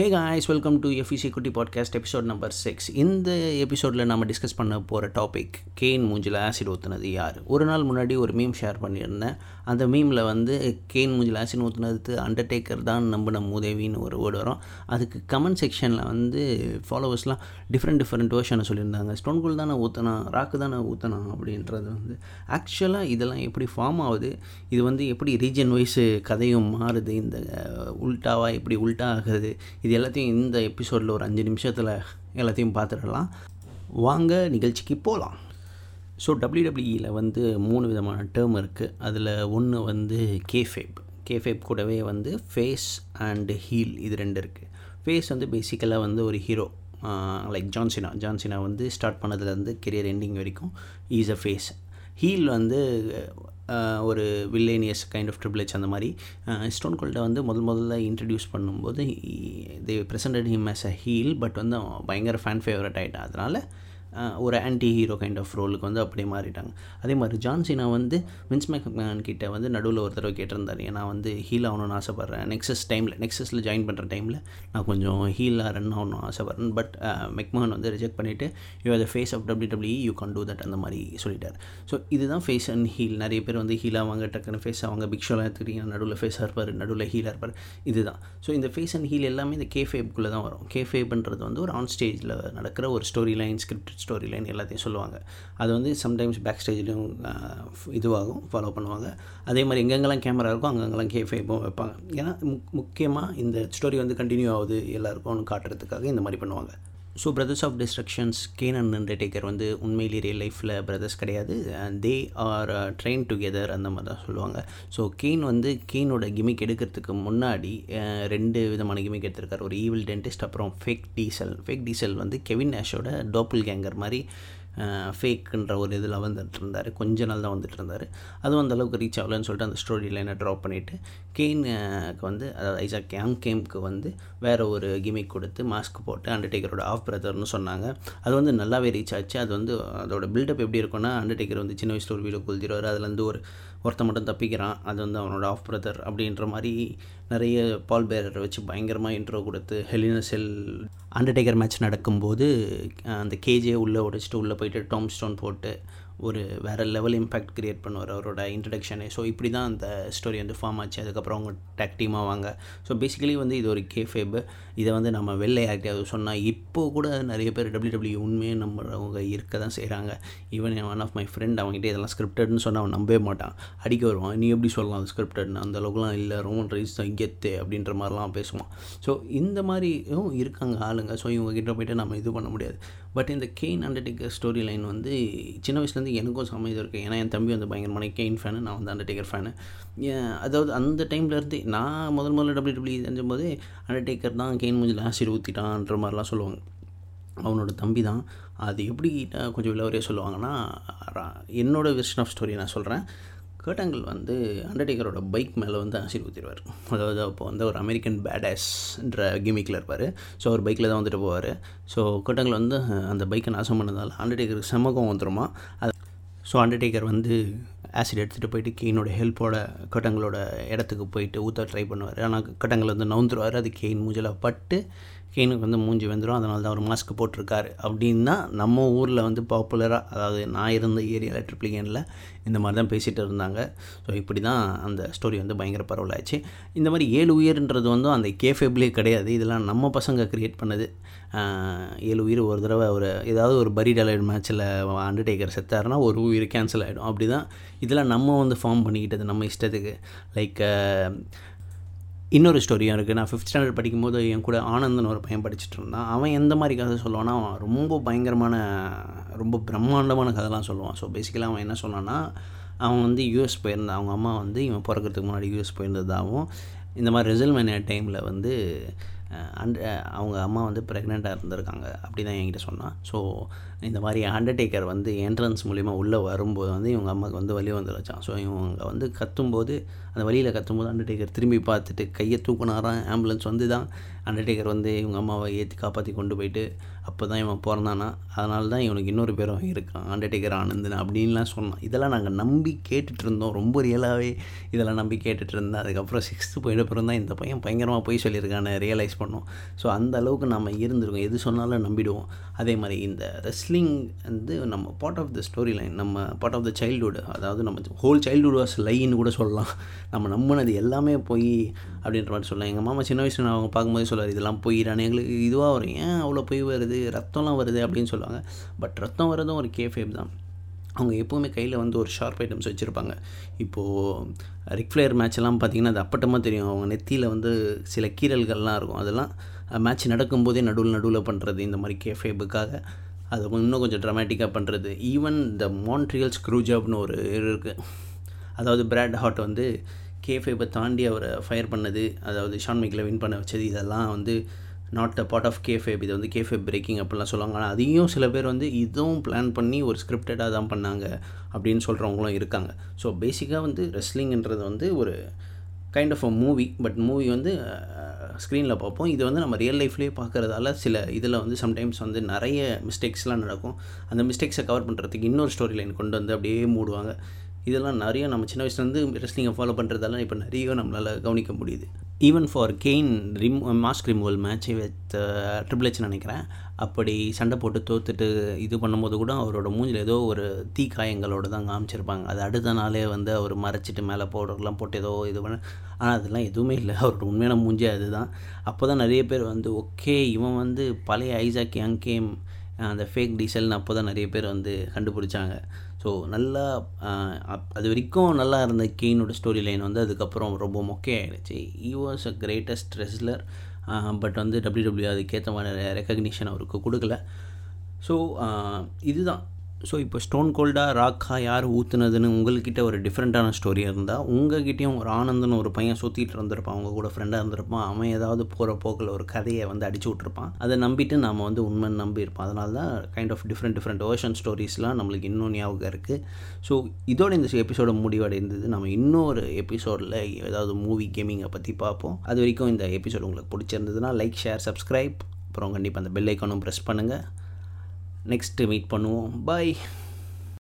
Hey guys, welcome to FE security podcast episode number 6. இந்த எபிசோடில் நம்ம டிஸ்கஸ் பண்ண போகிற டாபிக், கேன் மூஞ்சில் ஆசிட் ஊற்றுனது யார்? ஒரு நாள் முன்னாடி ஒரு மீம் ஷேர் பண்ணியிருந்தேன். அந்த மீமில் வந்து கேன் மூஞ்சில் ஆசிட் ஊற்றுனது அண்டர்டேக்கர் தான் நம்பின மூதேவின்னு ஒரு வேர்டு வரும். அதுக்கு கமெண்ட் செக்ஷனில் வந்து ஃபாலோவர்ஸ்லாம் டிஃப்ரெண்ட் வேர்ஷனை சொல்லியிருந்தாங்க. ஸ்டோன் கோல் தானே ஊற்றினா, ராக்கு தானே ஊற்றினா அப்படின்றது வந்து ஆக்சுவலாக இதெல்லாம் எப்படி ஃபார்ம் ஆகுது, இது வந்து எப்படி ரீஜன் வைஸ் கதையும் மாறுது, இந்த உல்ட்டாவாக எப்படி உல்ட்டா ஆகுது, இது எல்லாத்தையும் இந்த எபிசோடில் ஒரு 5 நிமிஷத்தில் எல்லாத்தையும் பார்த்துடலாம். வாங்க நிகழ்ச்சிக்கு போகலாம். ஸோ WWE வந்து 3 விதமான டேர்ம் இருக்குது. அதில் ஒன்று வந்து கேஃபேப் கூடவே வந்து ஃபேஸ் அண்டு ஹீல், இது 2 இருக்குது. ஃபேஸ் வந்து பேசிக்கலாக வந்து ஒரு ஹீரோ, லைக் ஜான்சினா வந்து ஸ்டார்ட் பண்ணதுலேருந்து கெரியர் எண்டிங் வரைக்கும் ஈஸ் அ ஃபேஸ். ஹீல் வந்து ஒரு villainous kind of triple H அந்த மாதிரி. ஸ்டோன் கோல்டை வந்து முதல்ல இன்ட்ரடியூஸ் பண்ணும்போது they presented him as a heel, but வந்து பயங்கர ஃபேன் ஃபேவரட் ஆகிட்டான். அதனால் ஒரு ஆன்டி ஹீரோ கைண்ட் ஆஃப் ரோலுக்கு வந்து அப்படியே மாறிட்டாங்க. அதே மாதிரி ஜான்சினா வந்து வின்ஸ் மெக்மேன் கிட்டே வந்து நடுவில் ஒரு தடவை கேட்டிருந்தார், ஏன்னா வந்து ஹீல் ஆகணும்னு ஆசைப்பட்றேன், நெக்ஸஸில் ஜாயின் பண்ணுற டைமில் நான் கொஞ்சம் ஹீலாக ரன் ஆகணும்னு ஆசைப்பட்றேன், பட் மெக்மேன் வந்து ரிஜெக்ட் பண்ணிவிட்டு you are the face of WWE, you can do that அந்த மாதிரி சொல்லிட்டார். ஸோ இதுதான் ஃபேஸ் அண்ட் ஹீல். நிறைய பேர் வந்து ஹீல் ஆவாங்க, டக்குன்னு ஃபேஸ் ஆவாங்க. பிக் ஷோலாம் எடுத்துக்கிட்டிங்கன்னா நடுவில் ஃபேஸாக இருப்பார், நடுவில் ஹீலாக இருப்பார், இதுதான். ஸோ இந்த ஃபேஸ் அண்ட் ஹீல் எல்லாமே இந்த கேஃபேப்குள்ளே தான் வரும். கேஃபேப்ன்றது வந்து ஒரு ஆன் ஸ்டேஜில் நடக்கிற ஒரு story line, script story line எல்லாத்தையும் சொல்லுவாங்க. அது வந்து சம்டைம்ஸ் பேக் ஸ்டேஜ்லையும் இதுவாகும், ஃபாலோ பண்ணுவாங்க. அதே மாதிரி எங்கெங்கெல்லாம் கேமரா இருக்கும் அங்கெங்கெல்லாம் கேஃபேப்பும் வைப்பாங்க. ஏன்னா முக்கியமாக இந்த ஸ்டோரி வந்து கண்டினியூ ஆகுது எல்லாருக்கும்னு காட்டுறதுக்காக இந்த மாதிரி பண்ணுவாங்க. So brothers of destructions, Kane and Undertaker வந்து உண்மையிலேயே ரியல் லைஃப்பில் பிரதர்ஸ் கிடையாது, தே ஆர் ட்ரெயின் டுகெதர் அந்த மாதிரி தான் சொல்லுவாங்க. ஸோ கேன் வந்து கேனோட கிமிக் எடுக்கிறதுக்கு முன்னாடி 2 விதமான கிமிக் எடுத்திருக்கார். ஒரு ஈவில் டென்டிஸ்ட், அப்புறம் ஃபேக் டீசல் வந்து கெவின் நேஷோட டோப்பிள் கேங்கர் மாதிரி ஃபேக்குன்ற ஒரு இதில் வந்துட்டுருந்தார். கொஞ்ச நாள் தான் வந்துட்டு இருந்தார், அதுவும் அந்தளவுக்கு ரீச் ஆகலன்னு சொல்லிட்டு அந்த ஸ்டோரி லைனை ட்ராப் பண்ணிவிட்டு கெயினுக்கு வந்து, அதாவது ஐசாக் யாங் கேம்க்கு வந்து வேறு ஒரு கிமிக் கொடுத்து மாஸ்க் போட்டு அண்டர்டேக்கரோட ஆஃப் பிரதர்னு சொன்னாங்க. அது வந்து நல்லாவே ரீச் ஆச்சு. அது வந்து அதோட பில்டப் எப்படி இருக்குன்னா, அண்டர்டேக்கர் வந்து சின்ன வயசில் ஒரு வீடியோ கொள்கிறவர், அதுலேருந்து ஒருத்த மட்டும் தப்பிக்கிறான், அது வந்து அவனோட ஆஃப் பிரதர் அப்படின்ற மாதிரி நிறைய பால் பேரரை வச்சு பயங்கரமாக இன்ட்ரோ கொடுத்து, ஹெலினசெல் அண்டர்டேக்கர் மேட்ச் நடக்கும்போது அந்த கேஜே உள்ளே உடைச்சிட்டு உள்ளே போயிட்டு டாம் ஸ்டோன் போட்டு ஒரு வேறு லெவல் இம்பேக்ட் க்ரியேட் பண்ணுவார் அவரோட இன்ட்ரடக்ஷனே. ஸோ இப்படி தான் அந்த ஸ்டோரி வந்து ஃபார்ம் ஆச்சு. அதுக்கப்புறம் அவங்க டேக் டீமாக வாங்க. ஸோ பேசிக்கலி வந்து இது ஒரு கேஃபேபு. இதை வந்து நம்ம வெள்ளை யார்கிட்டையாவது சொன்னால், இப்போது கூட நிறைய பேர் WWE உண்மையை நம்புறவங்க இருக்க தான் செய்கிறாங்க. Even one of my friend, அவங்ககிட்ட இதெல்லாம் ஸ்கிரிப்டட்னு சொன்னால் அவன் நம்பவே மாட்டான், அடிக்க வருவான். நீ எப்படி சொல்லலாம் அது ஸ்கிரிப்டட்னு, அந்த அளவுக்குலாம் இல்லை, ரோமன் ரைஸ் தான் கெத்து அப்படின்ற மாதிரிலாம் பேசுவான். ஸோ இந்த மாதிரியும் இருக்காங்க ஆளுங்க. ஸோ இவங்ககிட்ட போய்ட்டு நம்ம இது பண்ண முடியாது. பட் இந்த கெயின் அண்டர்டேக்கர் ஸ்டோரி லைன் வந்து சின்ன வயசுலேருந்து எனக்கும் சமயம் இருக்குது. ஏன்னா என் தம்பி வந்து பயங்கரமான கெயின் ஃபேனு, நான் வந்து அண்டர்டேக்கர் ஃபேனு. அதாவது அந்த டைம்லேருந்து நான் முதல்ல WWE தெரிஞ்சும் போது அண்டர்டேக்கர் தான் கெயின் மூஞ்சில் ஆசிட் ஊற்றிட்டான்ற மாதிரிலாம் சொல்லுவாங்க. அவனோட தம்பி தான். அது எப்படி கொஞ்சம் விளவரையே சொல்லுவாங்கன்னா, என்னோடய வெர்ஷன் ஆஃப் ஸ்டோரி நான் சொல்கிறேன். கர்ட்டாங்கில் வந்து அண்டர்டேக்கரோட பைக் மேலே வந்து ஆசிட் ஊற்றிடுவார். அதாவது அப்போ வந்து ஒரு அமெரிக்கன் பேடாஸ்ன்ற கிமிக்கில் இருப்பார். ஸோ அவர் பைக்கில் தான் வந்துட்டு போவார். ஸோ கர்ட்டாங்கில் வந்து அந்த பைக்கை நாசம் பண்ணதால் அண்டர்டேக்கருக்கு செமக்கம் வந்துடுமா. ஸோ அண்டர்டேக்கர் வந்து ஆசிட் எடுத்துகிட்டு போயிட்டு கெயினோட ஹெல்ப்போட கட்டங்களோட இடத்துக்கு போயிட்டு ஊற்ற ட்ரை பண்ணுவார். ஆனால் கட்டங்களை வந்து நவுந்துருவார். அது கெயின் மூஞ்சில் பட்டு கெயினுக்கு வந்து மூஞ்சி வந்துடும். அதனால தான் அவர் மாஸ்க் போட்டிருக்காரு அப்படின்னா நம்ம ஊரில் வந்து பாப்புலராக, அதாவது நான் இருந்த ஏரியாவில் ட்ரிப்ளிகேனில் இந்த மாதிரி தான் பேசிகிட்டு இருந்தாங்க. ஸோ இப்படி தான் அந்த ஸ்டோரி வந்து பயங்கர பரவலாச்சு. இந்த மாதிரி 7 உயிர்ன்றது வந்து அந்த கேஃபேப்லேயே கிடையாது, இதெல்லாம் நம்ம பசங்க க்ரியேட் பண்ணது. 7 உயிர். ஒரு தடவை ஒரு ஏதாவது ஒரு பரிடலைட் மேட்ச்சில் அண்டர்டேக்கர் செத்தாருன்னா ஒரு உயிர் கேன்சல் ஆகிடும். அப்படி தான் இதெல்லாம் நம்ம வந்து ஃபார்ம் பண்ணிக்கிட்டது நம்ம இஷ்டத்துக்கு. லைக் இன்னொரு ஸ்டோரியும் இருக்குது. நான் 5th ஸ்டாண்டர்ட் படிக்கும்போது என் கூட ஆனந்தன் ஒரு பையன் படிச்சுட்டு இருந்தான். அவன் எந்த மாதிரி கதை சொல்லுவான்னா, அவன் ரொம்ப பயங்கரமான, ரொம்ப பிரம்மாண்டமான கதைலாம் சொல்லுவான். ஸோ பேசிக்கலாக அவன் என்ன சொன்னான்னா, அவன் வந்து யூஎஸ் போயிருந்தான். அவங்க அம்மா வந்து இவன் பிறக்கிறதுக்கு முன்னாடி யூஎஸ் போயிருந்ததாகவும், இந்த மாதிரி ரெசல்மேனியா டைமில் வந்து அவங்க அம்மா வந்து ப்ரெக்னெண்ட்டாக இருந்திருக்காங்க அப்படி தான் என்கிட்ட சொன்னான். ஸோ இந்த மாதிரி அண்டர்டேக்கர் வந்து என்ட்ரன்ஸ் மூலிமா உள்ளே வரும்போது வந்து இவங்க அம்மாவுக்கு வந்து வலி வந்துருச்சான். ஸோ இவங்க வந்து கத்தும்போது, அந்த வழியில் கத்தும்போது அண்டர்டேக்கர் திரும்பி பார்த்துட்டு கையை தூக்குனாரான். ஆம்புலன்ஸ் வந்து தான் அண்டர்டேக்கர் வந்து இவங்க அம்மாவை ஏற்றி காப்பாற்றி கொண்டு போயிட்டு, அப்போ தான் இவன் பிறந்தானா, அதனால தான் இவனுக்கு இன்னொரு பேரும் இருக்கான் அண்டர்டேக்கர் ஆனந்துன்னு அப்படின்லாம் சொன்னான். இதெல்லாம் நாங்கள் நம்பி கேட்டுட்ருந்தோம், ரொம்ப ரியலாகவே இதெல்லாம் நம்பி கேட்டுட்ருந்தேன். அதுக்கப்புறம் 6th போயிட்டு அப்புறம் தான் இந்த பையன் பயங்கரமாக போய் சொல்லியிருக்கான ரியலைஸ் பண்ணோம். ஸோ அந்த அளவுக்கு நம்ம இருந்திருக்கோம், எது சொன்னாலும் நம்பிடுவோம். அதே மாதிரி இந்த ரெஸ்லிங் வந்து நம்ம part of the story line, நம்ம பார்ட் ஆஃப் த சைல்டுஹுட், அதாவது நம்ம ஹோல் சைல்டுஹுட் வாஸ் லைன்னு கூட சொல்லலாம். நம்ம நம்பினது எல்லாமே போய் அப்படின்ற மாதிரி சொல்லலாம். எங்கள் மாமா சின்ன வயசில் அவங்க பார்க்கும்போதே சொல்லுவார், இதெல்லாம் போயிடானே எங்களுக்கு இதுவாக வரும், ஏன் அவ்வளோ போய் வருது, ரத்தம்லாம் வருது அப்படின்னு சொல்லுவாங்க. பட் ரத்தம் வரதும் ஒரு கேஃபேப் தான். அவங்க எப்போவுமே கையில் வந்து ஒரு ஷார்ப் ஐட்டம்ஸ் வச்சுருப்பாங்க. இப்போது ரிக்ஃப்ளேயர் மேட்செல்லாம் பார்த்திங்கன்னா அது அப்பட்டமாக தெரியும். அவங்க நெத்தியில் வந்து சில கீரல்கள்லாம் இருக்கும், அதெல்லாம் மேட்ச் நடக்கும்போதே நடுவில் பண்ணுறது. இந்த மாதிரி கேஃபேபுக்காக அதை இன்னும் கொஞ்சம் ட்ராமேட்டிக்காக பண்ணுறது. ஈவன் த மான்ட்ரியல் ஸ்க்ரூ ஜாப்னு ஒரு இருக்குது, அதாவது பிராட் ஹார்ட் வந்து கேஃபேபை தாண்டி அவரை ஃபயர் பண்ணது, அதாவது ஷான் மைக்கில் வின் பண்ண வச்சது, இதெல்லாம் வந்து not a part of kayfabe. இது வந்து கேஃபேப் பிரேக்கிங் அப்படிலாம் சொல்லுவாங்க. ஆனால் அதையும் சில பேர் வந்து இதுவும் பிளான் பண்ணி ஒரு ஸ்கிரிப்டடாக தான் பண்ணாங்க அப்படின்னு சொல்கிறவங்களும் இருக்காங்க. ஸோ பேசிக்காக வந்து ரெஸ்லிங்ன்றது வந்து ஒரு kind of a movie. But movie வந்து ஸ்க்ரீனில் பார்ப்போம், இது வந்து நம்ம ரியல் லைஃப்லேயே பார்க்குறதால சில இதில் வந்து சம்டைம்ஸ் வந்து நிறைய மிஸ்டேக்ஸ்லாம் நடக்கும். அந்த மிஸ்டேக்ஸை கவர் பண்ணுறதுக்கு இன்னொரு ஸ்டோரி லைன் கொண்டு வந்து அப்படியே மூடுவாங்க. இதெல்லாம் நிறைய நம்ம சின்ன வயசுலேருந்து ரெஸ்லிங்கை ஃபாலோ பண்ணுறதால இப்போ நிறைய நம்மளால் கவனிக்க முடியுது. Even for Kane mask removal match with triple H நினைக்கிறேன், அப்படி சண்டை போட்டு தோத்துட்டு இது பண்ணும்போது கூட அவரோட மூஞ்சில் ஏதோ ஒரு தீக்காயங்களோடு தான் காமிச்சிருப்பாங்க. அது அடுத்த நாளே வந்து அவர் மறைச்சிட்டு மேலே பவுடர்லாம் போட்டு ஏதோ இது பண்ண, ஆனால் அதெல்லாம் எதுவுமே இல்லை. அவரோட உண்மையான மூஞ்சே அது தான். அப்போ தான் நிறைய பேர் வந்து ஓகே இவன் வந்து பழைய ஐசாக் யங் கேம் அந்த ஃபேக் டீசல்னு அப்போ தான் நிறைய பேர் வந்து கண்டுபிடிச்சாங்க. ஸோ நல்லா அது வரைக்கும் நல்லா இருந்த கெயினோட ஸ்டோரி லைன் வந்து அதுக்கப்புறம் ரொம்ப மொக்கே ஆகிடுச்சு. He was a greatest wrestler, but வந்து டபிள்யூடபிள்யூ அதுக்கேற்ற மாதிரி ரெக்கக்னிஷன் அவருக்கு கொடுக்கல. ஸோ இதுதான். ஸோ இப்போ ஸ்டோன் கோல்டாக ராக்காக யார் ஊற்றுனதுன்னு உங்கள்கிட்ட ஒரு டிஃப்ரெண்ட்டான ஸ்டோரி இருந்தால், உங்கள்கிட்டையும் ஒரு ஆனந்தன் ஒரு பையன் சுற்றிட்டு இருந்திருப்பான், அவங்க கூட ஃப்ரெண்டாக இருந்திருப்பான், அவன் ஏதாவது போகிற போக்கில் ஒரு கதையை வந்து அடிச்சு விட்ருப்பான், அதை நம்பிட்டு நாம் வந்து உண்மை நம்பியிருப்போம். அதனால தான் கைண்ட் ஆஃப் டிஃப்ரெண்ட் வேர்ஷன் ஸ்டோரிஸ்லாம் நம்மளுக்கு இன்னும் ஞாபகம் இருக்குது. ஸோ இதோட இந்த எபிசோட முடிவடைந்தது. நம்ம இன்னொரு எபிசோடில் ஏதாவது மூவி கேமிங்கை பற்றி பார்ப்போம். அது வரைக்கும் இந்த எபிசோடு உங்களுக்கு பிடிச்சிருந்ததுன்னா லைக், ஷேர், சப்ஸ்கிரைப், அப்புறம் கண்டிப்பாக அந்த பெல் ஐக்கானும் ப்ரெஸ் பண்ணுங்கள். நெக்ஸ்ட்டு மீட் பண்ணுவோம். பாய்.